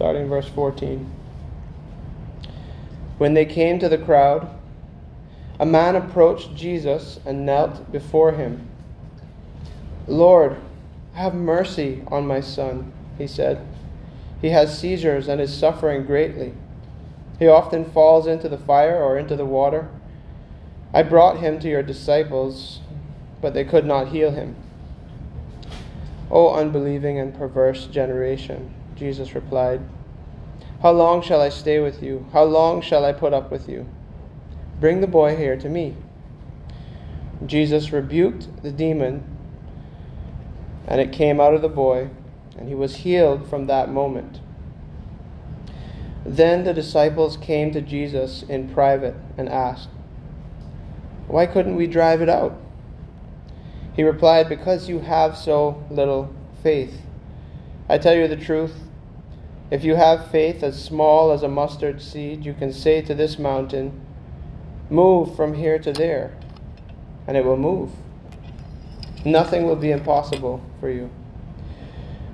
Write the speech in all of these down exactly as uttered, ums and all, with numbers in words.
starting verse fourteen. When they came to the crowd, a man approached Jesus and knelt before him. "Lord, have mercy on my son," he said. "He has seizures and is suffering greatly. He often falls into the fire or into the water. I brought him to your disciples, but they could not heal him." "O unbelieving and perverse generation," Jesus replied, "how long shall I stay with you? How long shall I put up with you? Bring the boy here to me." Jesus rebuked the demon, and it came out of the boy, and he was healed from that moment. Then the disciples came to Jesus in private and asked, "Why couldn't we drive it out?" He replied, "Because you have so little faith. I tell you the truth, if you have faith as small as a mustard seed, you can say to this mountain, 'Move from here to there,' and it will move. Nothing will be impossible for you."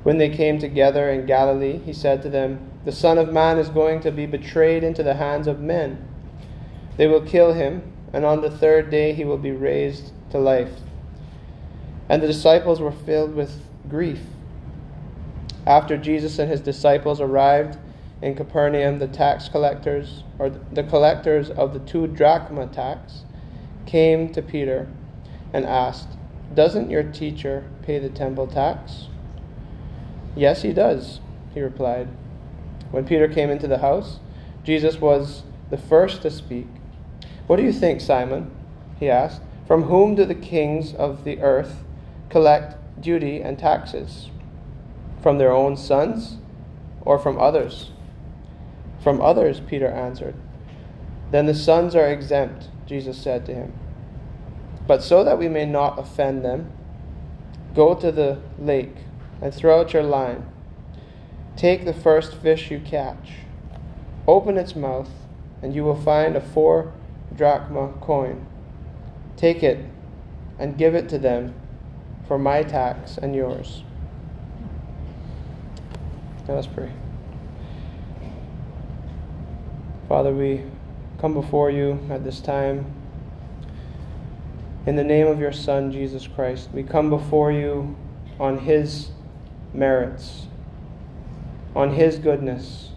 When they came together in Galilee, he said to them, "The Son of Man is going to be betrayed into the hands of men. They will kill him, and on the third day he will be raised to life." And the disciples were filled with grief. After Jesus and his disciples arrived in Capernaum, the tax collectors, or the collectors of the two drachma tax, came to Peter and asked, "Doesn't your teacher pay the temple tax?" "Yes, he does," he replied. When Peter came into the house, Jesus was the first to speak. "What do you think, Simon?" he asked. "From whom do the kings of the earth collect duty and taxes? From their own sons or from others?" "From others," Peter answered. "Then the sons are exempt," Jesus said to him. "But so that we may not offend them, go to the lake and throw out your line. Take the first fish you catch. Open its mouth, and you will find a four drachma coin. Take it and give it to them for my tax and yours." Now let's pray. Father, we come before you at this time. In the name of your Son, Jesus Christ, we come before you on his merits, on his goodness,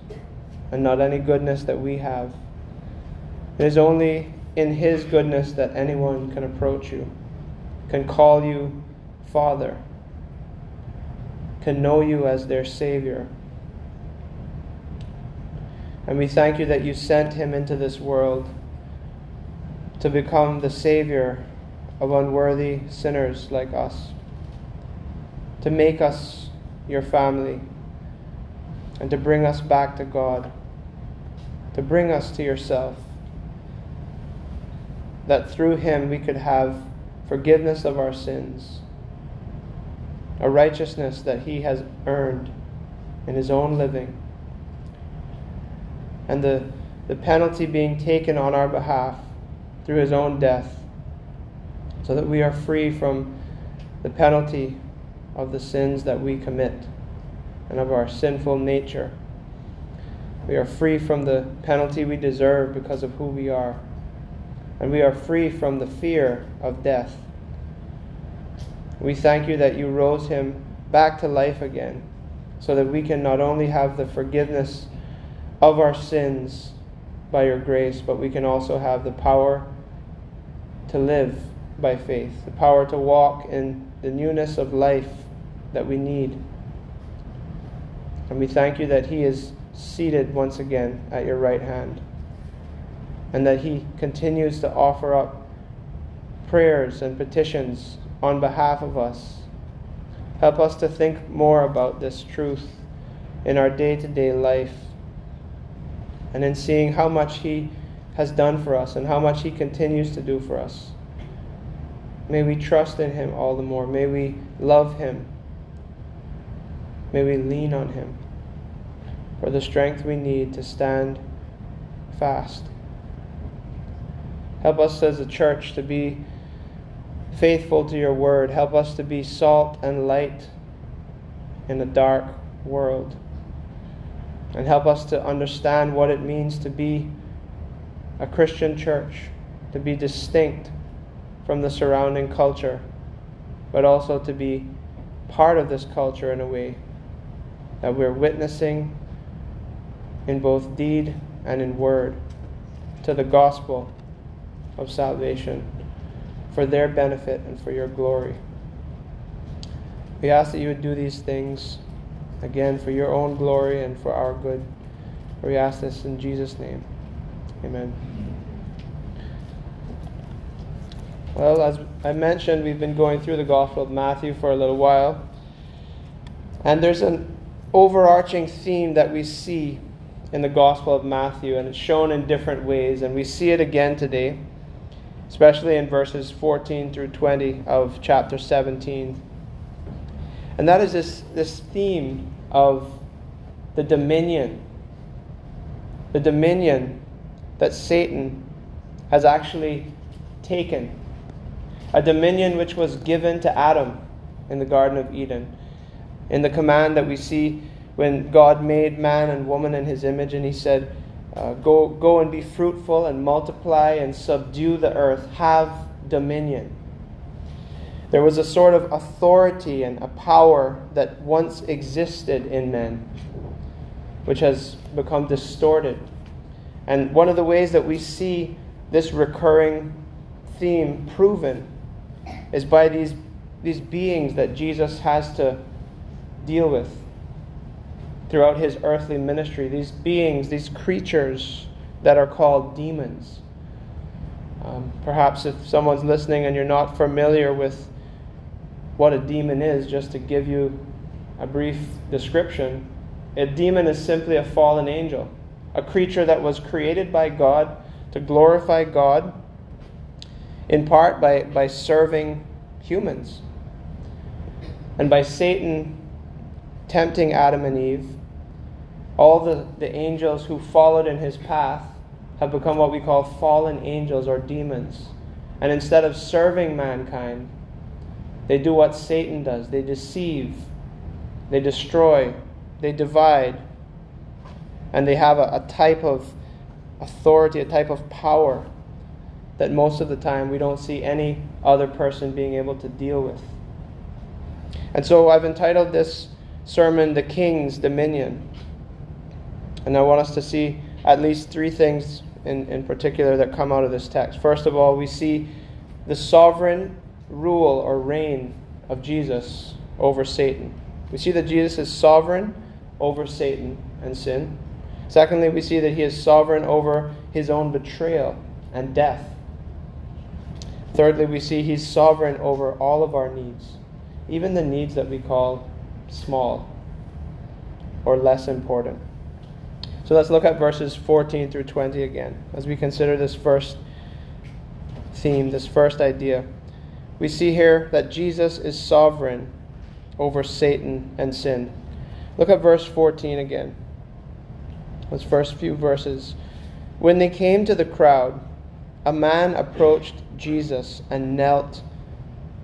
and not any goodness that we have. It is only in his goodness that anyone can approach you, can call you Father, can know you as their Savior. And we thank you that you sent him into this world to become the Savior of unworthy sinners like us, to make us your family, and to bring us back to God, to bring us to yourself, that through him we could have forgiveness of our sins, a righteousness that he has earned in his own living, and the, the penalty being taken on our behalf through his own death, so that we are free from the penalty of the sins that we commit and of our sinful nature. We are free from the penalty we deserve because of who we are. And we are free from the fear of death. We thank you that you rose him back to life again, so that we can not only have the forgiveness of our sins by your grace, but we can also have the power to live by faith, the power to walk in the newness of life that we need. And we thank you that he is seated once again at your right hand, and that he continues to offer up prayers and petitions on behalf of us. Help us to think more about this truth in our day-to-day life, and in seeing how much he has done for us and how much he continues to do for us. May we trust in him all the more. May we love him. May we lean on him for the strength we need to stand fast. Help us as a church to be faithful to your word. Help us to be salt and light in a dark world. and help us to understand what it means to be a Christian church, to be distinct from the surrounding culture, but also to be part of this culture in a way that we're witnessing in both deed and in word to the gospel of salvation for their benefit and for your glory. We ask that you would do these things again for your own glory and for our good. We ask this in Jesus' name. Amen. Well, as I mentioned, we've been going through the Gospel of Matthew for a little while. And there's an overarching theme that we see in the Gospel of Matthew, and it's shown in different ways. And we see it again today, especially in verses fourteen through twenty of chapter seventeen. And that is this, this theme of the dominion, the dominion that Satan has actually taken, a dominion which was given to Adam in the Garden of Eden, in the command that we see when God made man and woman in his image, and he said, uh, go, go and be fruitful and multiply and subdue the earth, have dominion. There was a sort of authority and a power that once existed in men, which has become distorted. And one of the ways that we see this recurring theme proven is by these, these beings that Jesus has to deal with throughout his earthly ministry. These beings, these creatures that are called demons. Um, perhaps if someone's listening and you're not familiar with what a demon is, just to give you a brief description, a demon is simply a fallen angel, a creature that was created by God to glorify God, in part by, by serving humans. And by Satan tempting Adam and Eve, all the, the angels who followed in his path have become what we call fallen angels or demons. And instead of serving mankind, they do what Satan does. They deceive, they destroy, they divide, and they have a, a type of authority, a type of power that most of the time we don't see any other person being able to deal with. And so I've entitled this sermon, The King's Dominion. And I want us to see at least three things in, in particular that come out of this text. First of all, we see the sovereign rule or reign of Jesus over Satan. We see that Jesus is sovereign over Satan and sin. Secondly, we see that he is sovereign over his own betrayal and death. Thirdly, we see he's sovereign over all of our needs, even the needs that we call small or less important. So let's look at verses fourteen through twenty again as we consider this first theme, this first idea. We see here that Jesus is sovereign over Satan and sin. Look at verse fourteen again, those first few verses. When they came to the crowd, a man approached Jesus and knelt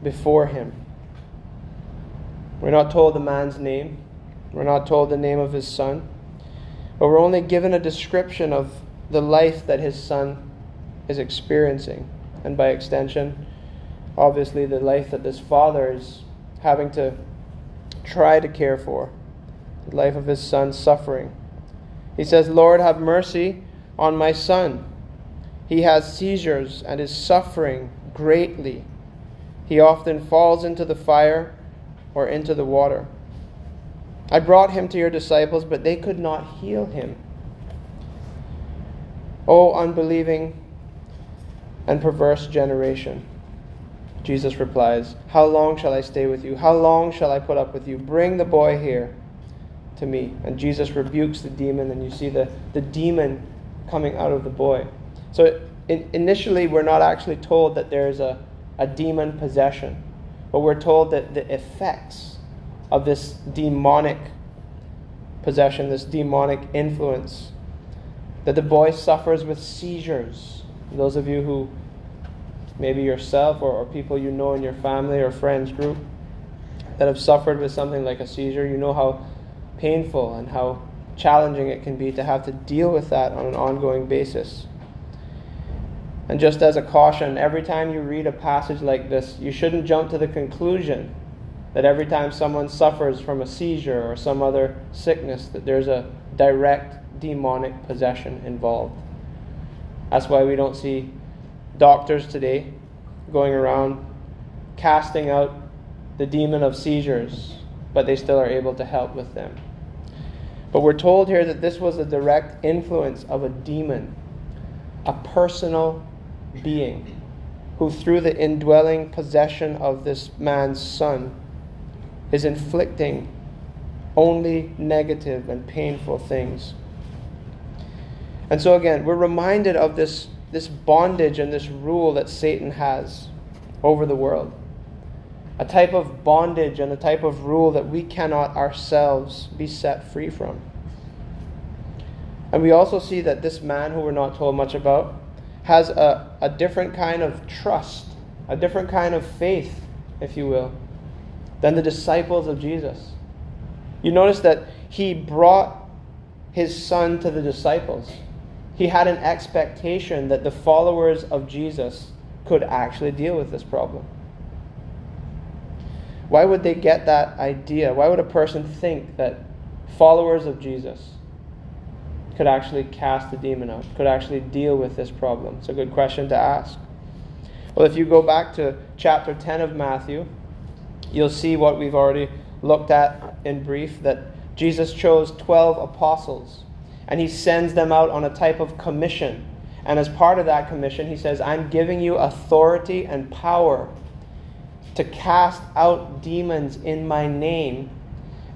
before him. We're not told the man's name. We're not told the name of his son. But we're only given a description of the life that his son is experiencing. And by extension, obviously the life that this father is having to try to care for. The life of his son suffering. He says, "Lord, have mercy on my son. He has seizures and is suffering greatly. He often falls into the fire or into the water. I brought him to your disciples, but they could not heal him. O unbelieving and perverse generation." Jesus replies, "How long shall I stay with you? How long shall I put up with you? Bring the boy here to me." And Jesus rebukes the demon, and you see the, the demon coming out of the boy. So in, initially, we're not actually told that there's a, a demon possession, but we're told that the effects of this demonic possession, this demonic influence, that the boy suffers with seizures. Those of you who, maybe yourself or, or people you know in your family or friends group that have suffered with something like a seizure, you know how painful and how challenging it can be to have to deal with that on an ongoing basis. And just as a caution, every time you read a passage like this, you shouldn't jump to the conclusion that every time someone suffers from a seizure or some other sickness, that there's a direct demonic possession involved. That's why we don't see doctors today going around casting out the demon of seizures, but they still are able to help with them. But we're told here that this was a direct influence of a demon, a personal being, who through the indwelling possession of this man's son is inflicting only negative and painful things. And so again, we're reminded of this, this bondage and this rule that Satan has over the world. A type of bondage and a type of rule that we cannot ourselves be set free from. And we also see that this man, who we're not told much about, has a, a different kind of trust, a different kind of faith, if you will, than the disciples of Jesus. You notice that he brought his son to the disciples. He had an expectation that the followers of Jesus could actually deal with this problem. Why would they get that idea? Why would a person think that followers of Jesus could actually cast the demon out, could actually deal with this problem? It's a good question to ask. Well, if you go back to chapter ten of Matthew, you'll see what we've already looked at in brief, that Jesus chose twelve apostles, and he sends them out on a type of commission. And as part of that commission, he says, I'm giving you authority and power to cast out demons in my name,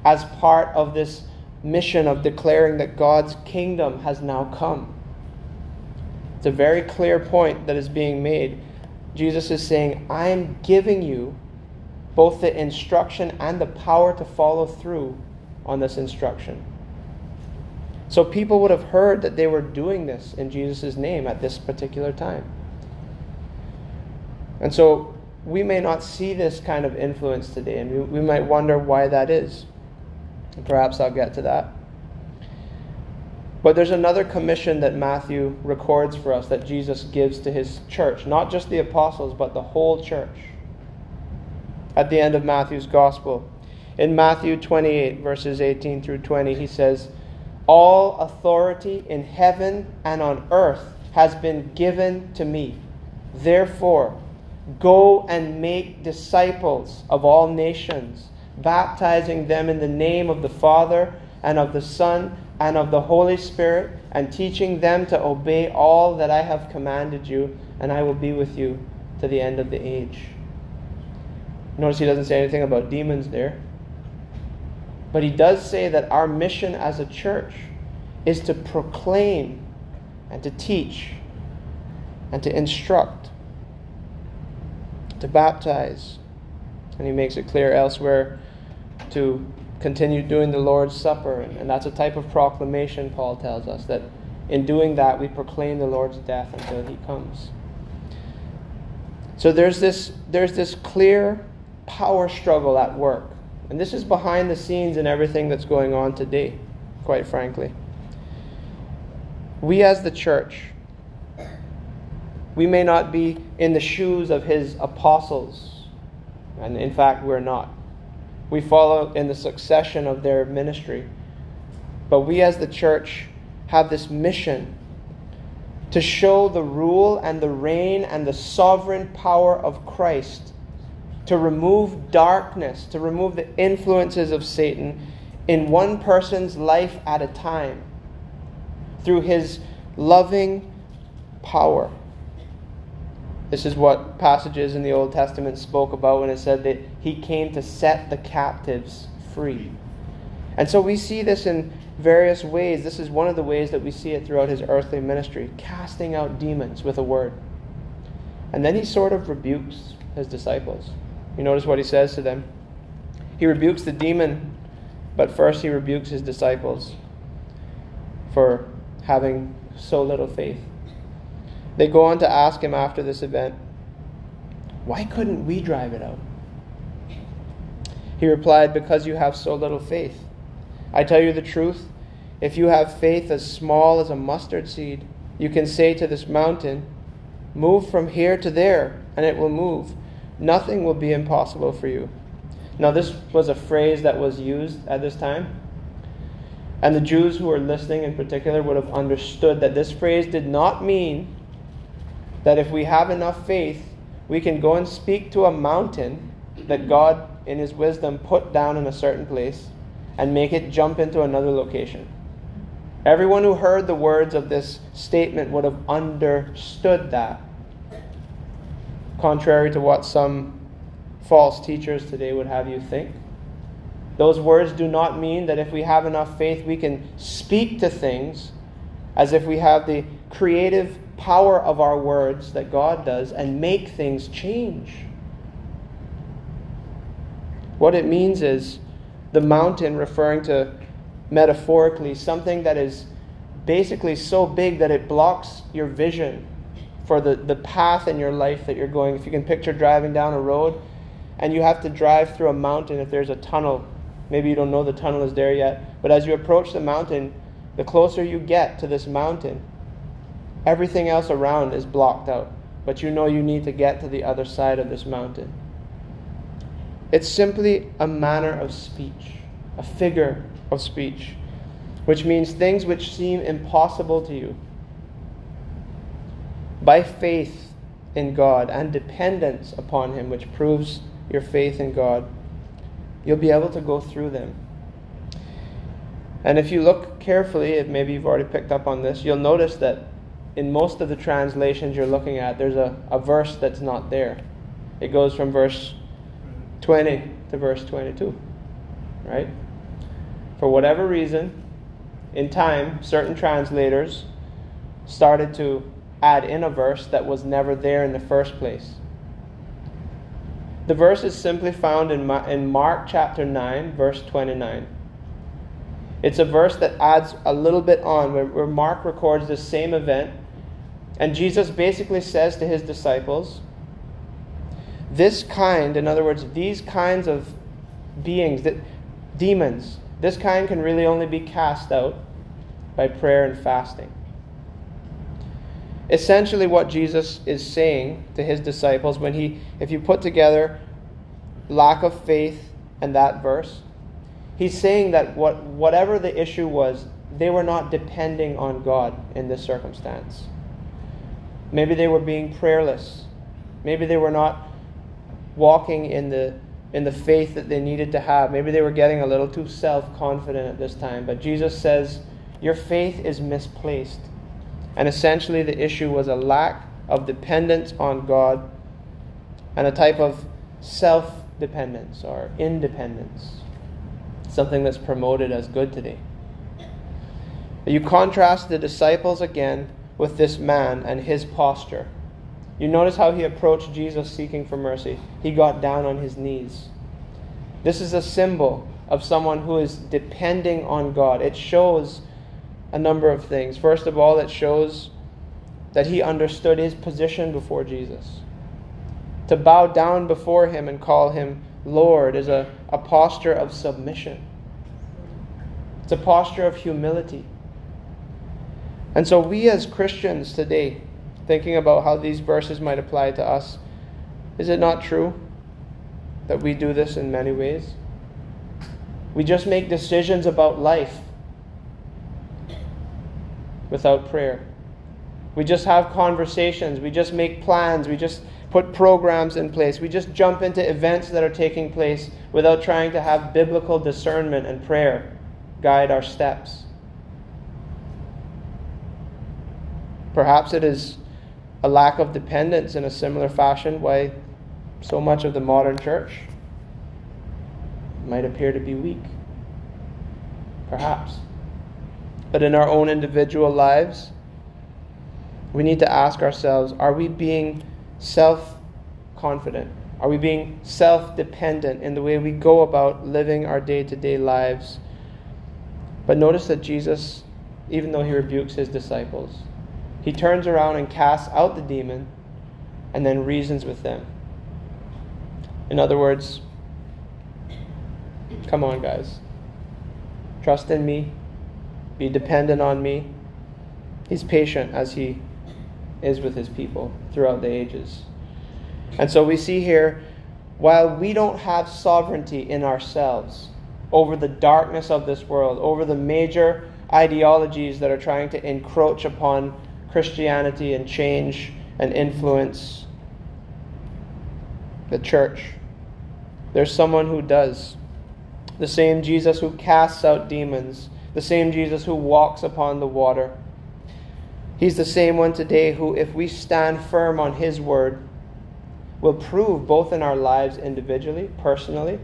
as part of this mission of declaring that God's kingdom has now come. It's a very clear point that is being made. Jesus is saying, I am giving you both the instruction and the power to follow through on this instruction. So people would have heard that they were doing this in Jesus' name at this particular time. And so we may not see this kind of influence today, and we, we might wonder why that is. Perhaps I'll get to that. But there's another commission that Matthew records for us that Jesus gives to his church, not just the apostles, but the whole church, at the end of Matthew's gospel. In Matthew twenty-eight, verses eighteen through twenty, he says, all authority in heaven and on earth has been given to me. Therefore, go and make disciples of all nations, baptizing them in the name of the Father and of the Son and of the Holy Spirit, and teaching them to obey all that I have commanded you, and I will be with you to the end of the age. Notice he doesn't say anything about demons there. But he does say that our mission as a church is to proclaim and to teach and to instruct, to baptize. And he makes it clear elsewhere to continue doing the Lord's Supper. And that's a type of proclamation, Paul tells us, that in doing that, we proclaim the Lord's death until he comes. So there's this, there's this clear power struggle at work. And this is behind the scenes in everything that's going on today, quite frankly. We as the church, we may not be in the shoes of his apostles. And in fact, we're not. We follow in the succession of their ministry. But we as the church have this mission to show the rule and the reign and the sovereign power of Christ, to remove darkness, to remove the influences of Satan in one person's life at a time through his loving power. This is what passages in the Old Testament spoke about when it said that he came to set the captives free. And so we see this in various ways. This is one of the ways that we see it throughout his earthly ministry, casting out demons with a word. And then he sort of rebukes his disciples. You notice what he says to them. He rebukes the demon, but first he rebukes his disciples for having so little faith. They go on to ask him after this event, why couldn't we drive it out? He replied, because you have so little faith. I tell you the truth, If you have faith as small as a mustard seed, you can say to this mountain, 'Move from here to there,' and it will move. Nothing will be impossible for you." Now, this was a phrase that was used at this time, and the Jews who were listening in particular would have understood that this phrase did not mean that if we have enough faith, we can go and speak to a mountain that God, in his wisdom, put down in a certain place and make it jump into another location. Everyone who heard the words of this statement would have understood that, contrary to what some false teachers today would have you think. Those words do not mean that if we have enough faith, we can speak to things as if we have the creative power of our words that God does and make things change. What it means is the mountain referring to, metaphorically, something that is basically so big that it blocks your vision for the, the path in your life that you're going. If you can picture driving down a road and you have to drive through a mountain, if there's a tunnel, maybe you don't know the tunnel is there yet, but as you approach the mountain, the closer you get to this mountain, everything else around is blocked out, but you know you need to get to the other side of this mountain. It's simply a manner of speech, a figure of speech, which means things which seem impossible to you. By faith in God and dependence upon Him, which proves your faith in God, you'll be able to go through them. And if you look carefully, if maybe you've already picked up on this, you'll notice that in most of the translations you're looking at, there's a, a verse that's not there. It goes from verse twenty to verse twenty-two, right? For whatever reason, in time, certain translators started to add in a verse that was never there in the first place. The verse is simply found in in Mark chapter nine, verse twenty-nine. It's a verse that adds a little bit on, where, where Mark records the same event, and Jesus basically says to his disciples, this kind, in other words, these kinds of beings, that demons, this kind can really only be cast out by prayer and fasting. Essentially what Jesus is saying to his disciples when he, if you put together lack of faith and that verse, he's saying that what whatever the issue was, they were not depending on God in this circumstance. Maybe they were being prayerless. Maybe they were not walking in the in the faith that they needed to have. Maybe they were getting a little too self-confident at this time. But Jesus says, your faith is misplaced. And essentially the issue was a lack of dependence on God and a type of self-dependence or independence, something that's promoted as good today. You contrast the disciples again with this man and his posture. You notice how he approached Jesus seeking for mercy. He got down on his knees. This is a symbol of someone who is depending on God. It shows a number of things. First of all, it shows that he understood his position before Jesus. To bow down before him and call him Lord is a, a posture of submission. It's a posture of humility. And so we as Christians today, thinking about how these verses might apply to us, is it not true that we do this in many ways? We just make decisions about life without prayer. We just have conversations. We just make plans. We just put programs in place. We just jump into events that are taking place without trying to have biblical discernment and prayer guide our steps. Perhaps it is a lack of dependence in a similar fashion why so much of the modern church might appear to be weak. Perhaps. But in our own individual lives, we need to ask ourselves, are we being self-confident? Are we being self-dependent in the way we go about living our day-to-day lives? But notice that Jesus, even though he rebukes his disciples, he turns around and casts out the demon and then reasons with them. In other words, come on guys, trust in me, be dependent on me. He's patient as he is with his people throughout the ages. And so we see here, while we don't have sovereignty in ourselves over the darkness of this world, over the major ideologies that are trying to encroach upon Christianity and change and influence the church, there's someone who does. The same Jesus who casts out demons, the same Jesus who walks upon the water. He's the same one today who, if we stand firm on his word, will prove both in our lives individually, personally,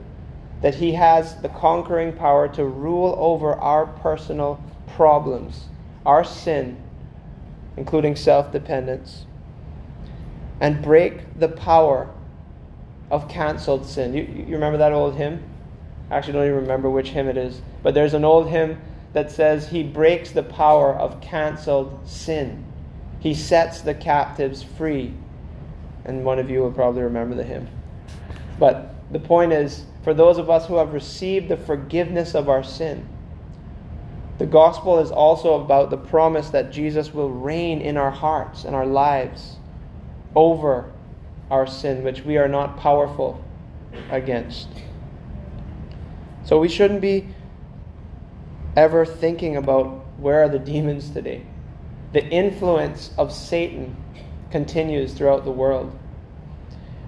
that he has the conquering power to rule over our personal problems, our sin, including self-dependence, and break the power of canceled sin. You, you remember that old hymn? I actually don't even remember which hymn it is, but there's an old hymn that says he breaks the power of canceled sin. He sets the captives free. And one of you will probably remember the hymn. But the point is, for those of us who have received the forgiveness of our sin, the gospel is also about the promise that Jesus will reign in our hearts and our lives over our sin, which we are not powerful against. So we shouldn't be ever thinking about where are the demons today. The influence of Satan continues throughout the world.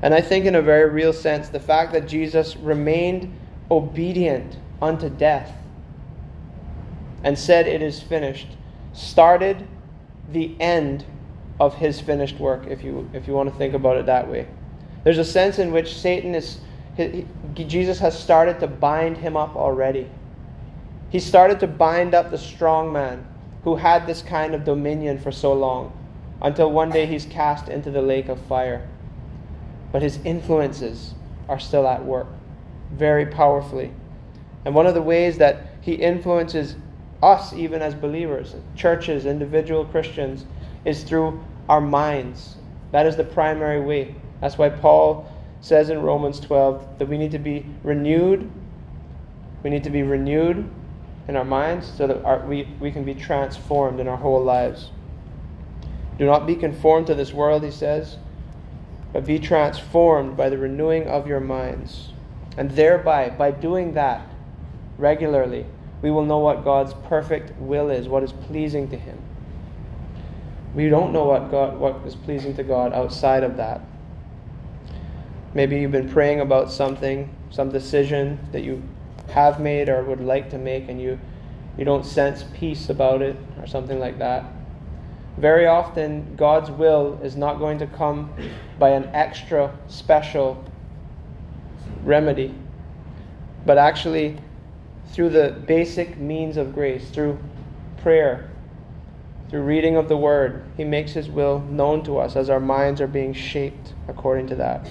And I think in a very real sense, the fact that Jesus remained obedient unto death and said it is finished started the end of his finished work, if you if you want to think about it that way. There's a sense in which Satan is, he, he, Jesus has started to bind him up already. He started to bind up the strong man who had this kind of dominion for so long, until one day he's cast into the lake of fire. But his influences are still at work very powerfully. And one of the ways that he influences us, even as believers, churches, individual Christians, is through our minds. That is the primary way. That's why Paul says in Romans twelve that we need to be renewed. We need to be renewed in our minds, so that our, we, we can be transformed in our whole lives. Do not be conformed to this world, he says, but be transformed by the renewing of your minds. And thereby, by doing that regularly, we will know what God's perfect will is, what is pleasing to him. We don't know what God, what is pleasing to God outside of that. Maybe you've been praying about something, some decision that you have made or would like to make, and you you don't sense peace about it or something like that. Very often, God's will is not going to come by an extra special remedy, but actually through the basic means of grace, through prayer, through reading of the word, he makes his will known to us as our minds are being shaped according to that.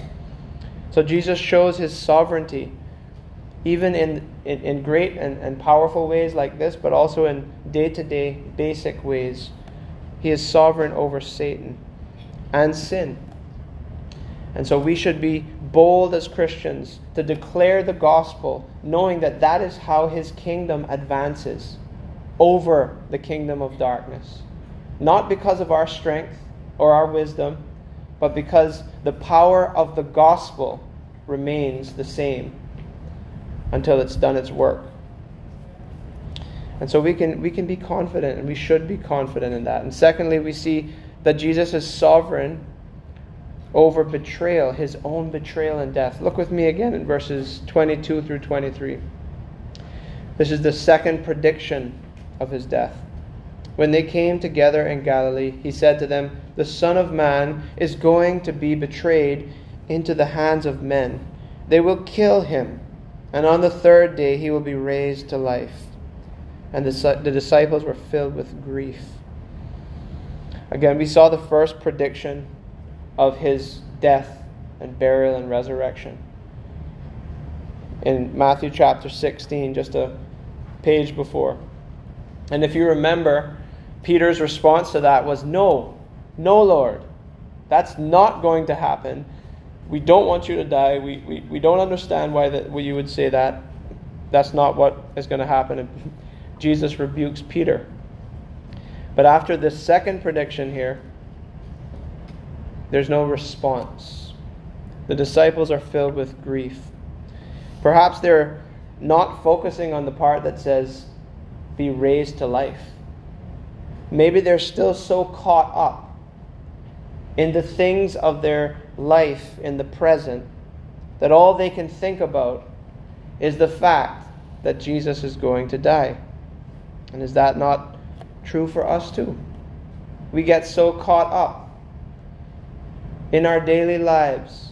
So Jesus shows his sovereignty even in, in, in great and, and powerful ways like this, but also in day-to-day basic ways. He is sovereign over Satan and sin. And so we should be bold as Christians to declare the gospel, knowing that that is how his kingdom advances over the kingdom of darkness. Not because of our strength or our wisdom, but because the power of the gospel remains the same until it's done its work. And so we can we can be confident, and we should be confident in that. And secondly, we see that Jesus is sovereign over betrayal, his own betrayal and death. Look with me again in verses twenty-two through twenty-three. This is the second prediction of his death. When they came together in Galilee, he said to them, "The Son of Man is going to be betrayed into the hands of men. They will kill him, and on the third day he will be raised to life." And the, the disciples were filled with grief. Again, we saw the first prediction of his death and burial and resurrection. In Matthew chapter sixteen, just a page before. And if you remember, Peter's response to that was, "No, no, Lord, that's not going to happen. We don't want you to die. We we, we don't understand why that, why you would say that. That's not what is going to happen." Jesus rebukes Peter. But after this second prediction here, there's no response. The disciples are filled with grief. Perhaps they're not focusing on the part that says, be raised to life. Maybe they're still so caught up in the things of their life in the present that all they can think about is the fact that Jesus is going to die. And is that not true for us too? We get so caught up in our daily lives,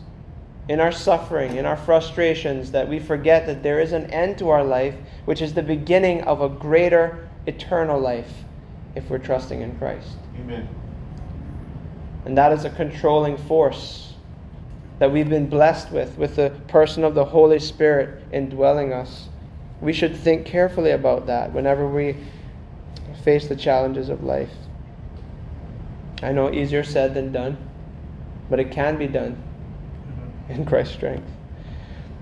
in our suffering, in our frustrations, that we forget that there is an end to our life, which is the beginning of a greater eternal life if we're trusting in Christ. Amen. And that is a controlling force that we've been blessed with, with the person of the Holy Spirit indwelling us. We should think carefully about that whenever we face the challenges of life. I know easier said than done, but it can be done in Christ's strength.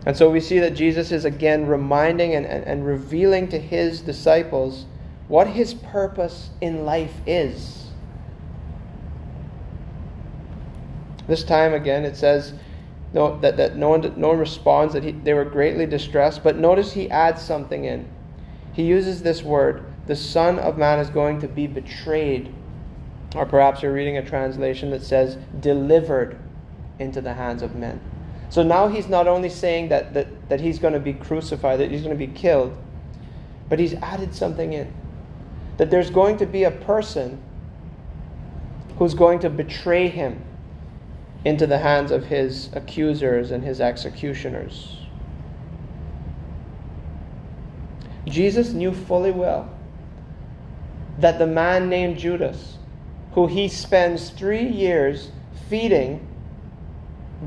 And so we see that Jesus is again reminding and, and, and revealing to his disciples what his purpose in life is. This time again, it says no, that, that no one, no one responds, that he, they were greatly distressed. But notice he adds something in. He uses this word, the Son of Man is going to be betrayed. Or perhaps you're reading a translation that says, delivered into the hands of men. So now he's not only saying that, that, that he's going to be crucified, that he's going to be killed, but he's added something in. That there's going to be a person who's going to betray him into the hands of his accusers and his executioners. Jesus knew fully well that the man named Judas, who he spends three years feeding,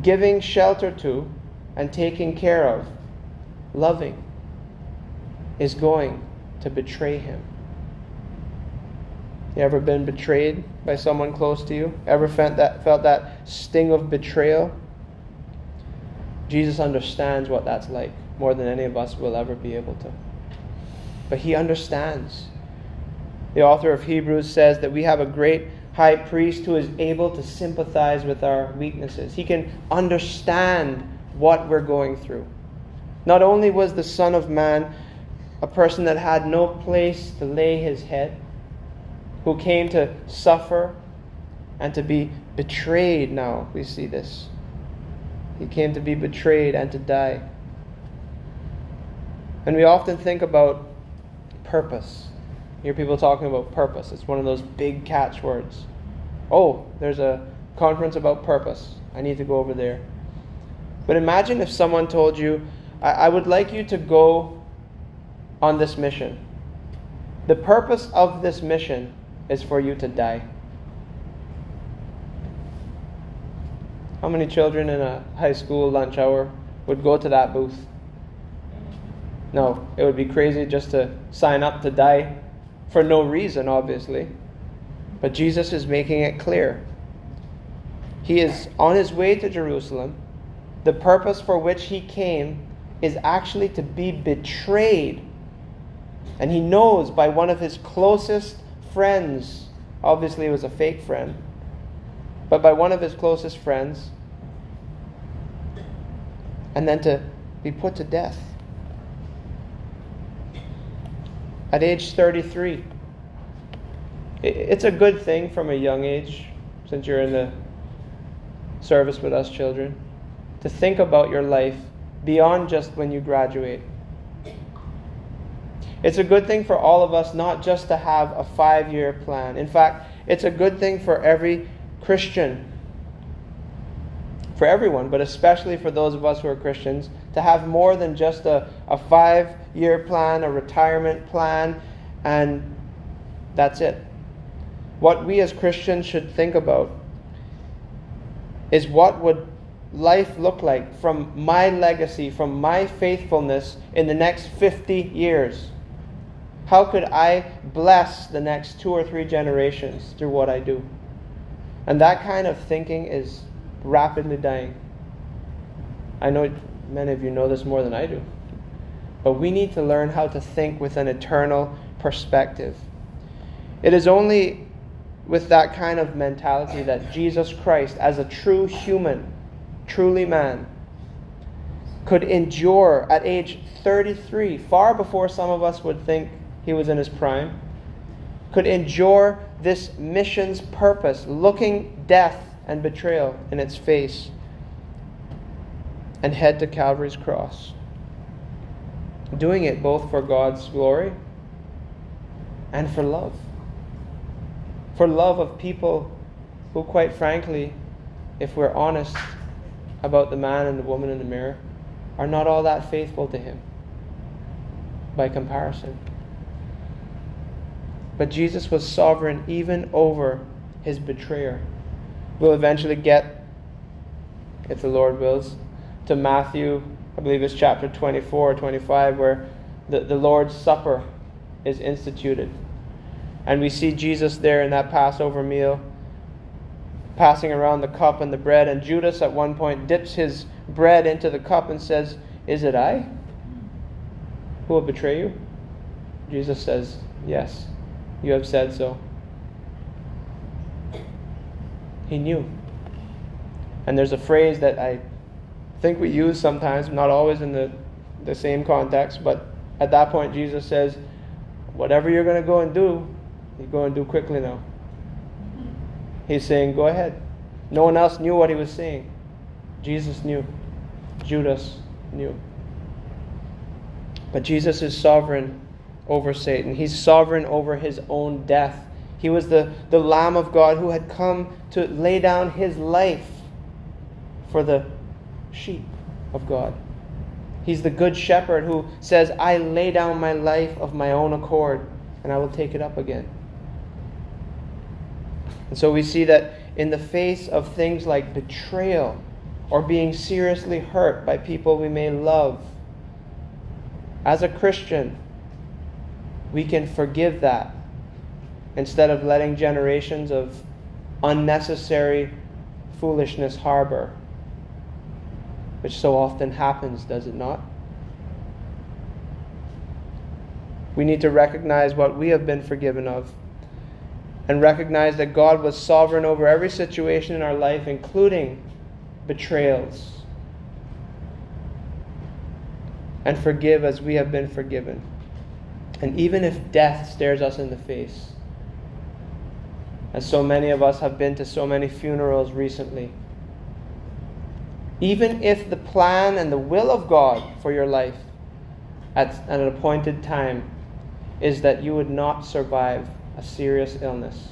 giving shelter to, and taking care of, loving, is going to betray him. You ever been betrayed by someone close to you? Ever felt that, felt that sting of betrayal? Jesus understands what that's like more than any of us will ever be able to. But he understands. The author of Hebrews says that we have a great high priest who is able to sympathize with our weaknesses. He can understand what we're going through. Not only was the Son of Man a person that had no place to lay his head, who came to suffer and to be betrayed now. We see this. He came to be betrayed and to die. And we often think about purpose. You hear people talking about purpose. It's one of those big catchwords. Oh, there's a conference about purpose. I need to go over there. But imagine if someone told you, I, I would like you to go on this mission. The purpose of this mission is for you to die. How many children in a high school lunch hour would go to that booth? No, it would be crazy just to sign up to die for no reason, obviously. But Jesus is making it clear. He is on his way to Jerusalem. The purpose for which he came is actually to be betrayed. And he knows by one of his closest friends, obviously it was a fake friend, but by one of his closest friends, and then to be put to death. At age thirty-three, it's a good thing from a young age, since you're in the service with us children, to think about your life beyond just when you graduate. It's a good thing for all of us not just to have a five-year plan. In fact, it's a good thing for every Christian, for everyone, but especially for those of us who are Christians, to have more than just a, a five-year plan, a retirement plan, and that's it. What we as Christians should think about is what would life look like from my legacy, from my faithfulness in the next fifty years. How could I bless the next two or three generations through what I do? And that kind of thinking is rapidly dying. I know many of you know this more than I do. But we need to learn how to think with an eternal perspective. It is only with that kind of mentality that Jesus Christ, as a true human, truly man, could endure at age thirty-three, far before some of us would think he was in his prime, could endure this mission's purpose, looking death and betrayal in its face, and head to Calvary's cross, doing it both for God's glory and for love. For love of people who, quite frankly, if we're honest about the man and the woman in the mirror, are not all that faithful to him by comparison. But Jesus was sovereign even over his betrayer. We'll eventually get, if the Lord wills, to Matthew, I believe it's chapter twenty-four or twenty-five, where the, the Lord's Supper is instituted. And we see Jesus there in that Passover meal, passing around the cup and the bread. And Judas at one point dips his bread into the cup and says, "Is it I who will betray you?" Jesus says, "Yes, you have said so." He knew. And there's a phrase that I think we use sometimes, not always in the, the same context, but at that point Jesus says, "Whatever you're going to go and do, you go and do quickly now." He's saying, "Go ahead." No one else knew what he was saying. Jesus knew. Judas knew. But Jesus is sovereign over Satan. He's sovereign over his own death. He was the, the Lamb of God who had come to lay down his life for the sheep of God. He's the good shepherd who says, "I lay down my life of my own accord, and I will take it up again." And so we see that in the face of things like betrayal or being seriously hurt by people we may love, as a Christian, we can forgive that instead of letting generations of unnecessary foolishness harbor, which so often happens, does it not? We need to recognize what we have been forgiven of, and recognize that God was sovereign over every situation in our life, including betrayals. And forgive as we have been forgiven. And even if death stares us in the face, as so many of us have been to so many funerals recently, even if the plan and the will of God for your life at, at an appointed time is that you would not survive a serious illness,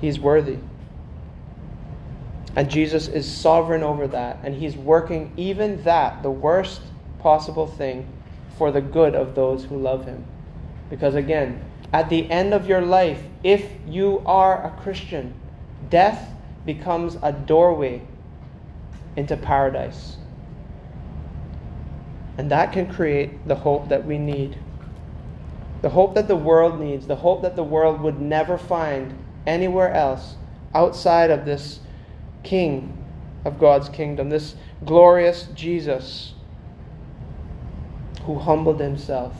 he's worthy. And Jesus is sovereign over that. And he's working even that, the worst possible thing, for the good of those who love him. Because again, at the end of your life, if you are a Christian, death becomes a doorway into paradise. And that can create the hope that we need. The hope that the world needs. The hope that the world would never find anywhere else outside of this King of God's kingdom. This glorious Jesus who humbled himself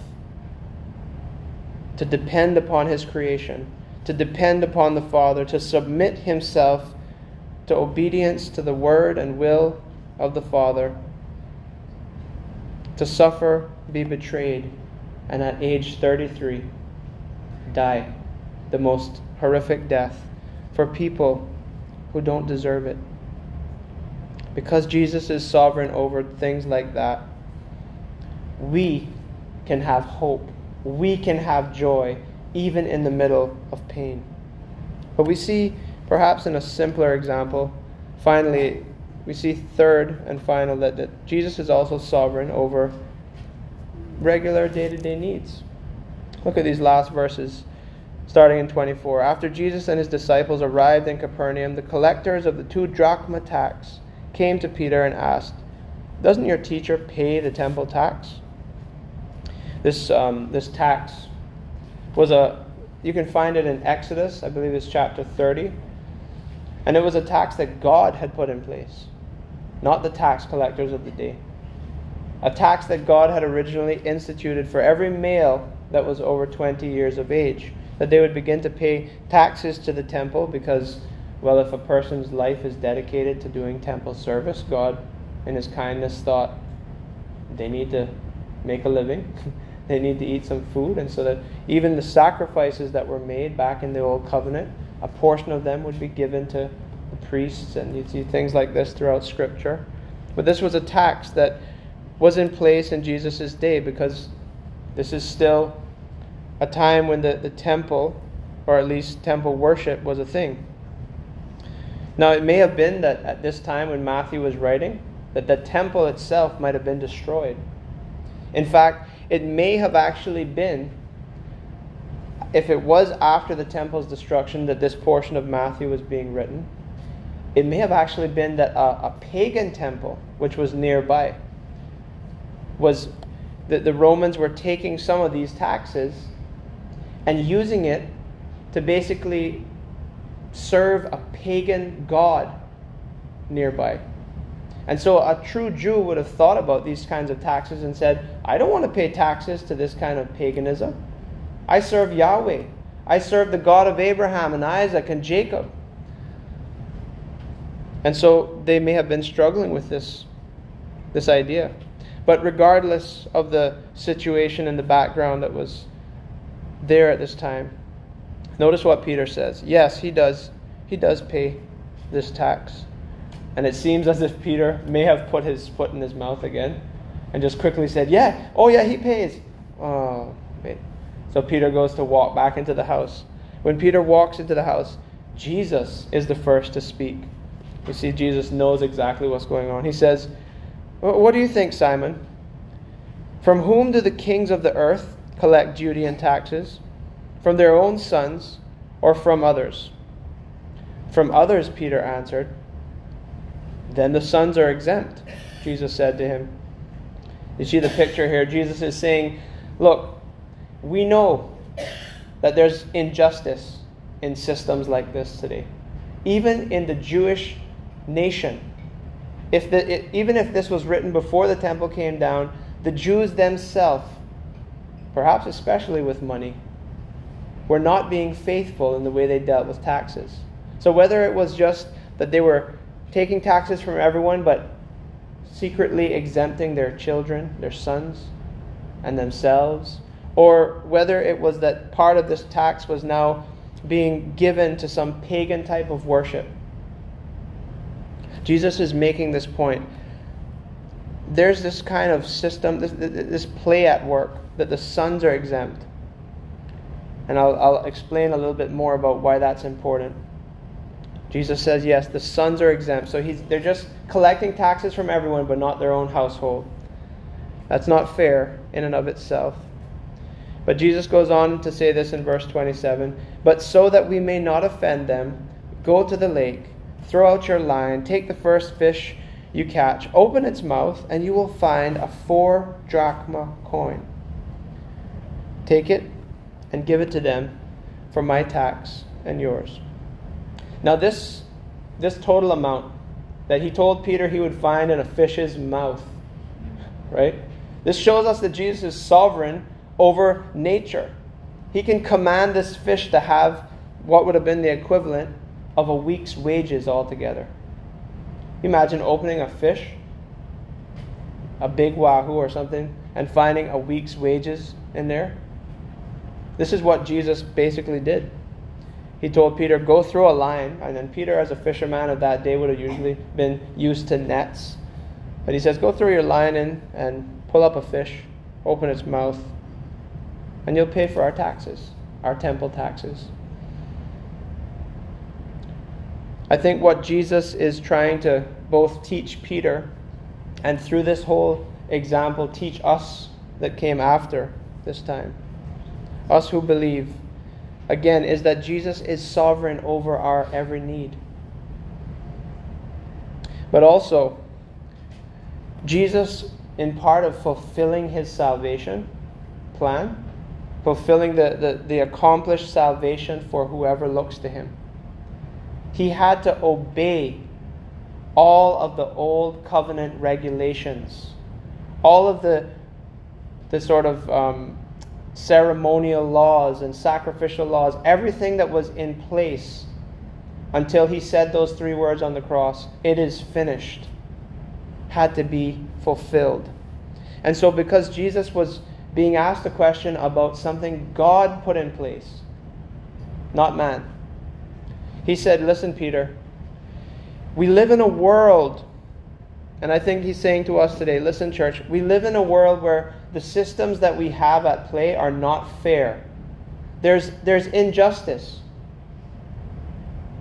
to depend upon his creation. To depend upon the Father. To submit himself to obedience to the word and will of the Father. To suffer, be betrayed, and at age thirty-three, die the most horrific death for people who don't deserve it. Because Jesus is sovereign over things like that, we can have hope. We can have joy, even in the middle of pain. But we see, perhaps in a simpler example, finally, we see third and final that, that Jesus is also sovereign over regular day-to-day needs. Look at these last verses, starting in twenty-four. "After Jesus and his disciples arrived in Capernaum, the collectors of the two drachma tax came to Peter and asked, 'Doesn't your teacher pay the temple tax?'" This um, this tax was a, you can find it in Exodus, I believe it's chapter thirty. And it was a tax that God had put in place, not the tax collectors of the day. a tax that God had originally instituted for every male that was over twenty years of age, that they would begin to pay taxes to the temple because, well, if a person's life is dedicated to doing temple service, God, in his kindness, thought they need to make a living. They need to eat some food. And so that even the sacrifices that were made back in the Old Covenant, a portion of them would be given to the priests. And you see things like this throughout Scripture. But this was a tax that was in place in Jesus' day, because this is still a time when the, the temple, or at least temple worship, was a thing. Now, it may have been that at this time when Matthew was writing, that the temple itself might have been destroyed. In fact, it may have actually been, if it was after the temple's destruction that this portion of Matthew was being written, it may have actually been that a, a pagan temple, which was nearby, was that the Romans were taking some of these taxes and using it to basically serve a pagan god nearby. And so a true Jew would have thought about these kinds of taxes and said, I don't want to pay taxes to this kind of paganism. I serve Yahweh. I serve the God of Abraham and Isaac and Jacob. And so they may have been struggling with this, this idea. But regardless of the situation and the background that was there at this time, notice what Peter says. Yes, he does. He does pay this tax. And it seems as if Peter may have put his foot in his mouth again and just quickly said, yeah, oh yeah, he pays. Oh, wait. So Peter goes to walk back into the house. When Peter walks into the house, Jesus is the first to speak. You see, Jesus knows exactly what's going on. He says, what do you think, Simon? From whom do the kings of the earth collect duty and taxes? From their own sons or from others? From others, Peter answered. Then the sons are exempt, Jesus said to him. You see the picture here. Jesus is saying, look, we know that there's injustice in systems like this today. Even in the Jewish nation, If the, it, even if this was written before the temple came down, the Jews themselves, perhaps especially with money, were not being faithful in the way they dealt with taxes. So whether it was just that they were taking taxes from everyone, but secretly exempting their children, their sons, and themselves, or whether it was that part of this tax was now being given to some pagan type of worship, Jesus is making this point. There's this kind of system, this, this play at work, that the sons are exempt. And I'll, I'll explain a little bit more about why that's important. Jesus says, yes, the sons are exempt. So he's, they're just collecting taxes from everyone, but not their own household. That's not fair in and of itself. But Jesus goes on to say this in verse twenty-seven, but so that we may not offend them, go to the lake, throw out your line, take the first fish you catch, open its mouth, and you will find a four drachma coin. Take it and give it to them for my tax and yours. Now this, this total amount that he told Peter he would find in a fish's mouth, right? This shows us that Jesus is sovereign over nature. He can command this fish to have what would have been the equivalent of a week's wages altogether. Imagine opening a fish, a big wahoo or something, and finding a week's wages in there. This is what Jesus basically did. He told Peter, go throw a line, and then Peter, as a fisherman of that day, would have usually been used to nets. But he says, go throw your line in and pull up a fish, open its mouth, and you'll pay for our taxes, our temple taxes. I think what Jesus is trying to both teach Peter and through this whole example teach us that came after this time, us who believe, again, is that Jesus is sovereign over our every need. But also, Jesus, in part of fulfilling his salvation plan, fulfilling the, the, the accomplished salvation for whoever looks to him, he had to obey all of the old covenant regulations all of the the sort of um, ceremonial laws and sacrificial laws, everything that was in place until he said those three words on the cross, "It is finished," had to be fulfilled. And so because Jesus was being asked a question about something God put in place, not man, he said, "Listen, Peter, we live in a world," and I think he's saying to us today, "Listen, church, we live in a world where the systems that we have at play are not fair. There's, there's injustice.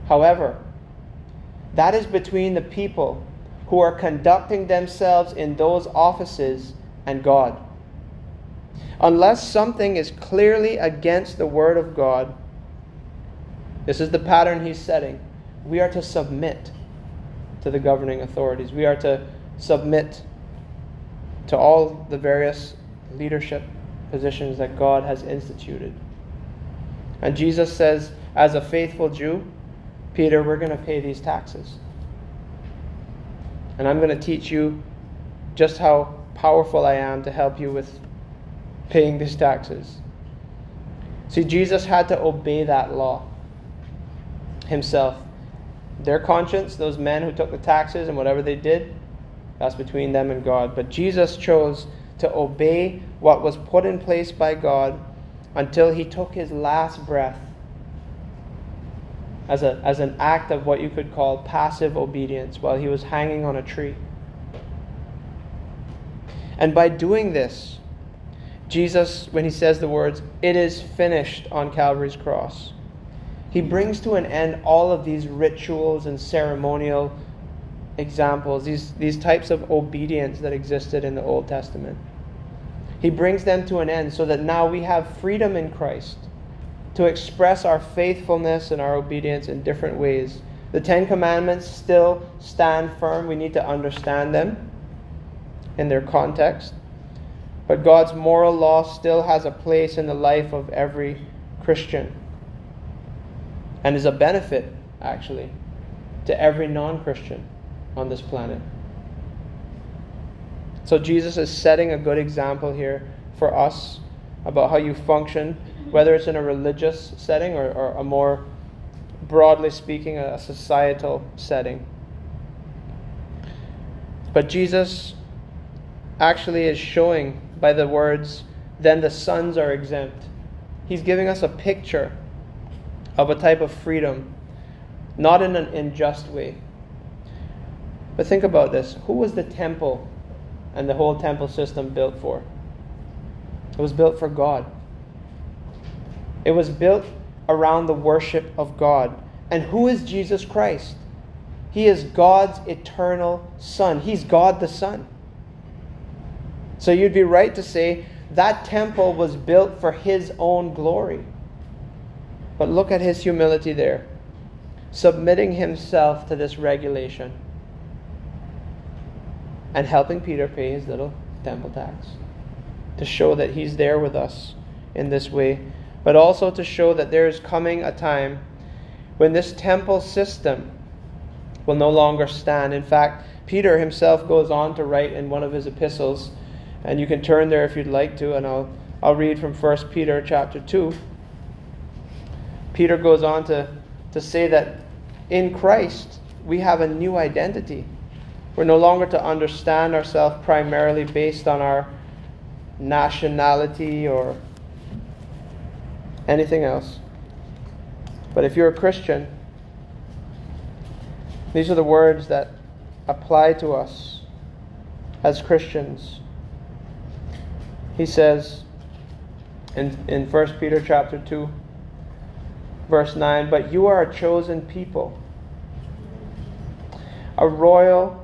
However, that is between the people who are conducting themselves in those offices and God. Unless something is clearly against the Word of God," this is the pattern he's setting, "we are to submit to the governing authorities. We are to submit to all the various leadership positions that God has instituted." And Jesus says, as a faithful Jew, "Peter, we're going to pay these taxes. And I'm going to teach you just how powerful I am to help you with paying these taxes." See, Jesus had to obey that law himself. Their conscience, those men who took the taxes and whatever they did, that's between them and God. But Jesus chose to obey what was put in place by God until he took his last breath as a, as an act of what you could call passive obedience while he was hanging on a tree. And by doing this, Jesus, when he says the words, "It is finished," on Calvary's cross, he brings to an end all of these rituals and ceremonial examples, these, these types of obedience that existed in the Old Testament. He brings them to an end so that now we have freedom in Christ to express our faithfulness and our obedience in different ways. The Ten Commandments still stand firm. We need to understand them in their context. But God's moral law still has a place in the life of every Christian, and is a benefit, actually, to every non-Christian on this planet. So Jesus is setting a good example here for us about how you function, whether it's in a religious setting or, or a more, broadly speaking, a societal setting. But Jesus actually is showing by the words, "Then the sons are exempt." He's giving us a picture of a type of freedom, not in an unjust way. But think about this. Who was the temple and the whole temple system built for? It was built for God. It was built around the worship of God. And who is Jesus Christ? He is God's eternal Son. He's God the Son. So you'd be right to say that temple was built for his own glory. But look at his humility there, submitting himself to this regulation and helping Peter pay his little temple tax to show that he's there with us in this way, but also to show that there is coming a time when this temple system will no longer stand. In fact, Peter himself goes on to write in one of his epistles, and you can turn there if you'd like to, and I'll, I'll read from First Peter chapter two. Peter goes on to, to say that in Christ, we have a new identity. We're no longer to understand ourselves primarily based on our nationality or anything else. But if you're a Christian, these are the words that apply to us as Christians. He says in, in First Peter chapter two, verse nine, "But you are a chosen people, a royal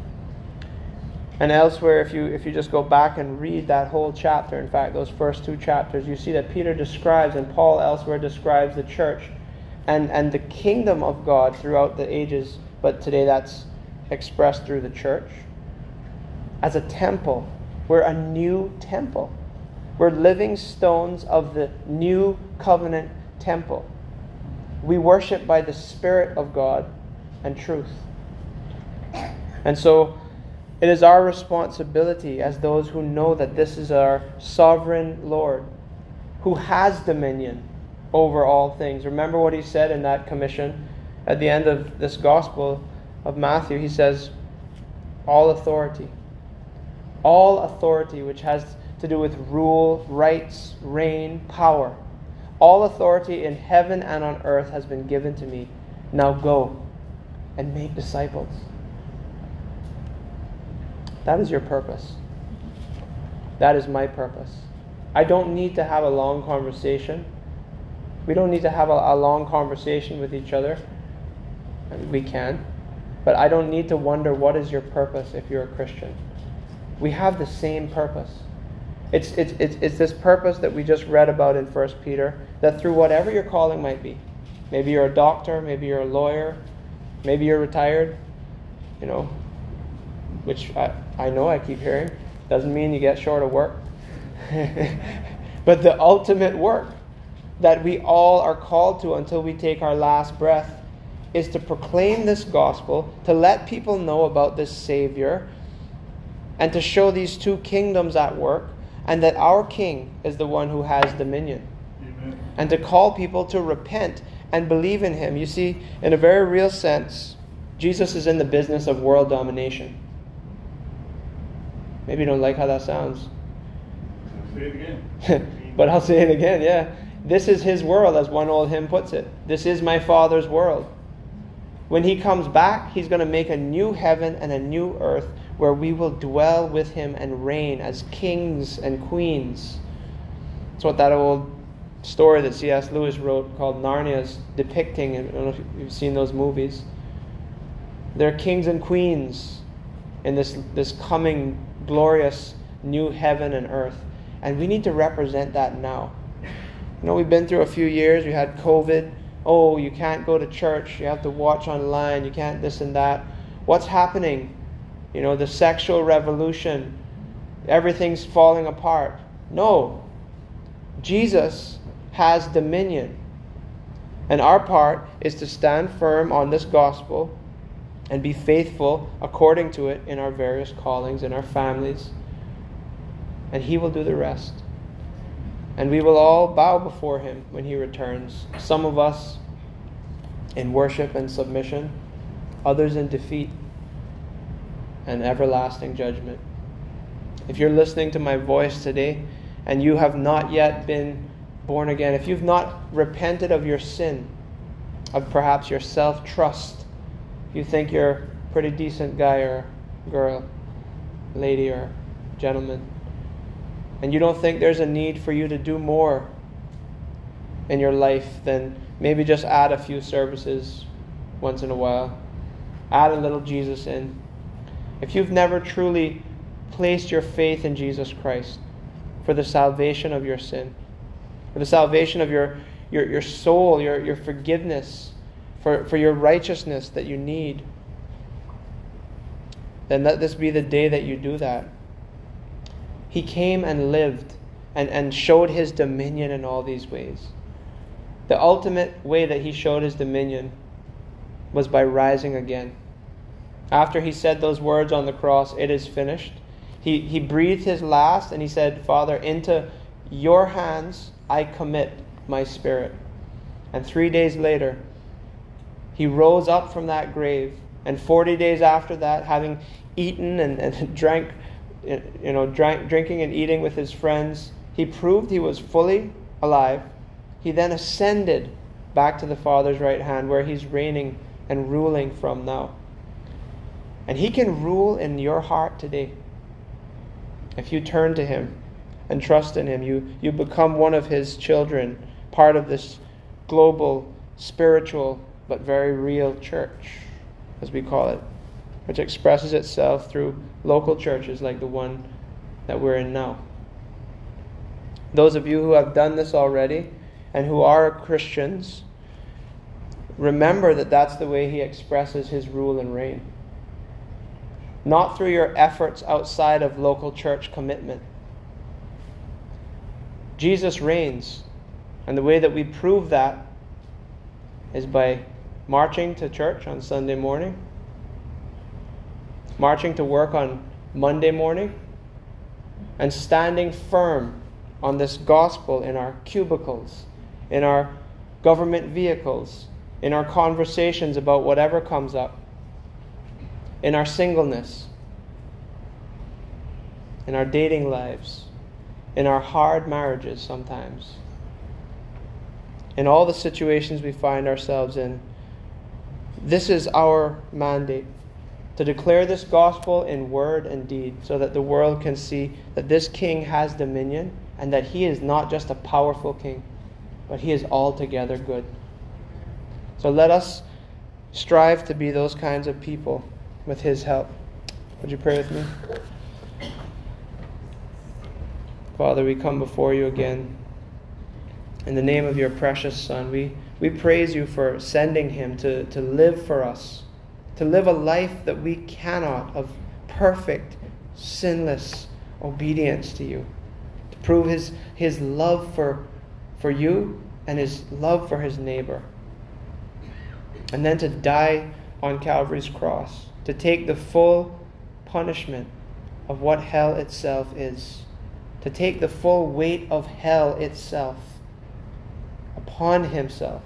And elsewhere, if you if you just go back and read that whole chapter, in fact, those first two chapters, you see that Peter describes, and Paul elsewhere describes, the church and, and the kingdom of God throughout the ages, but today that's expressed through the church, as a temple. We're a new temple. We're living stones of the new covenant temple. We worship by the Spirit of God and truth. And so it is our responsibility as those who know that this is our sovereign Lord who has dominion over all things. Remember what he said in that commission at the end of this gospel of Matthew. He says, all authority, all authority which has to do with rule, rights, reign, power. All authority in heaven and on earth has been given to me. Now go and make disciples. That is your purpose. That is my purpose. I don't need to have a long conversation. We don't need to have a, a long conversation with each other. We can. But I don't need to wonder what is your purpose if you're a Christian. We have the same purpose. It's, it's, it's, it's this purpose that we just read about in First Peter, that through whatever your calling might be, maybe you're a doctor, maybe you're a lawyer, maybe you're retired, you know, which I, I know I keep hearing, doesn't mean you get short of work. But the ultimate work that we all are called to until we take our last breath is to proclaim this gospel, to let people know about this Savior, and to show these two kingdoms at work, and that our King is the one who has dominion. Amen. And to call people to repent and believe in Him. You see, in a very real sense, Jesus is in the business of world domination. Maybe you don't like how that sounds. I'll say it again. But I'll say it again, yeah. This is His world, as one old hymn puts it. This is my Father's world. When He comes back, He's going to make a new heaven and a new earth where we will dwell with Him and reign as kings and queens. That's what that old story that C S Lewis wrote called Narnia is depicting. I don't know if you've seen those movies. They're kings and queens in this, this coming glorious new heaven and earth. And we need to represent that now. You know, we've been through a few years. We had COVID. Oh, you can't go to church. You have to watch online. You can't this and that. What's happening? You know, the sexual revolution. Everything's falling apart. No. Jesus has dominion. And our part is to stand firm on this gospel and be faithful according to it in our various callings, in our families. And He will do the rest. And we will all bow before Him when He returns. Some of us in worship and submission, others in defeat and everlasting judgment. If you're listening to my voice today and you have not yet been born again, if you've not repented of your sin, of perhaps your self-trust, you think you're a pretty decent guy or girl, lady or gentleman, and you don't think there's a need for you to do more in your life than maybe just add a few services once in a while. Add a little Jesus in. If you've never truly placed your faith in Jesus Christ for the salvation of your sin, for the salvation of your, your, your soul, your, your forgiveness, for, for your righteousness that you need, then let this be the day that you do that. He came and lived and, and showed His dominion in all these ways. The ultimate way that He showed His dominion was by rising again. After He said those words on the cross, "It is finished," He, he breathed His last and He said, "Father, into your hands I commit my spirit." And three days later, He rose up from that grave. And forty days after that, having eaten and, and drank, you know, drank, drinking and eating with His friends, He proved He was fully alive. He then ascended back to the Father's right hand, where He's reigning and ruling from now. And He can rule in your heart today. If you turn to Him and trust in Him, you, you become one of His children, part of this global, spiritual, but very real church, as we call it. which expresses itself through local churches like the one that we're in now. Those of you who have done this already and who are Christians, remember that that's the way he expresses his rule and reign. Not through your efforts outside of local church commitment. Jesus reigns, and the way that we prove that is by marching to church on Sunday morning, marching to work on Monday morning, and standing firm on this gospel in our cubicles, in our government vehicles, in our conversations about whatever comes up, in our singleness, in our dating lives, in our hard marriages sometimes, in all the situations we find ourselves in. This is our mandate, to declare this gospel in word and deed, so that the world can see that this king has dominion and that he is not just a powerful king, but he is altogether good. So let us strive to be those kinds of people with his help. Would you pray with me? Father, we come before you again. In the name of your precious Son, we, we praise you for sending him to, to live for us, to live a life that we cannot, of perfect, sinless obedience to you, to prove his, his love for, for you and his love for his neighbor. And then to die on Calvary's cross, to take the full punishment of what hell itself is, to take the full weight of hell itself upon himself,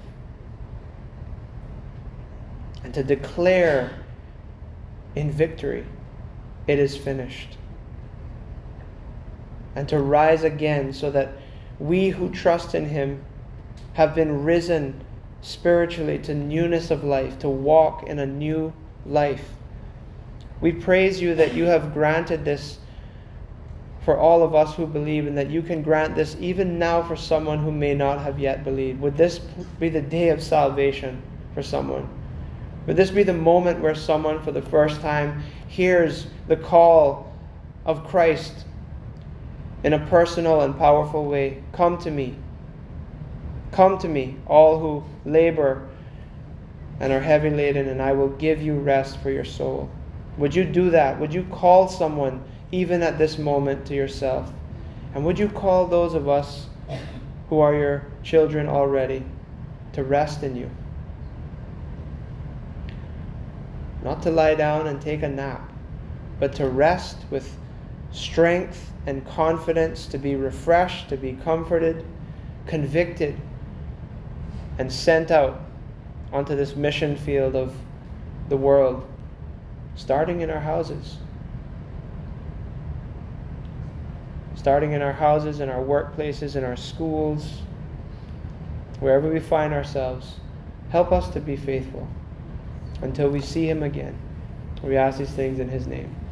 and to declare in victory, it is finished, and to rise again so that we who trust in him have been risen spiritually to newness of life, to walk in a new life. We praise you that you have granted this for all of us who believe, and that you can grant this even now for someone who may not have yet believed. Would this be the day of salvation for someone? Would this be the moment where someone for the first time hears the call of Christ in a personal and powerful way? Come to me. Come to me, all who labor and are heavy laden, and I will give you rest for your soul. Would you do that? Would you call someone, even at this moment, to yourself? And would you call those of us who are your children already to rest in you? Not to lie down and take a nap, but to rest with strength and confidence, to be refreshed, to be comforted, convicted, and sent out onto this mission field of the world, starting in our houses. Starting in our houses, in our workplaces, in our schools, wherever we find ourselves. Help us to be faithful until we see him again. We ask these things in his name.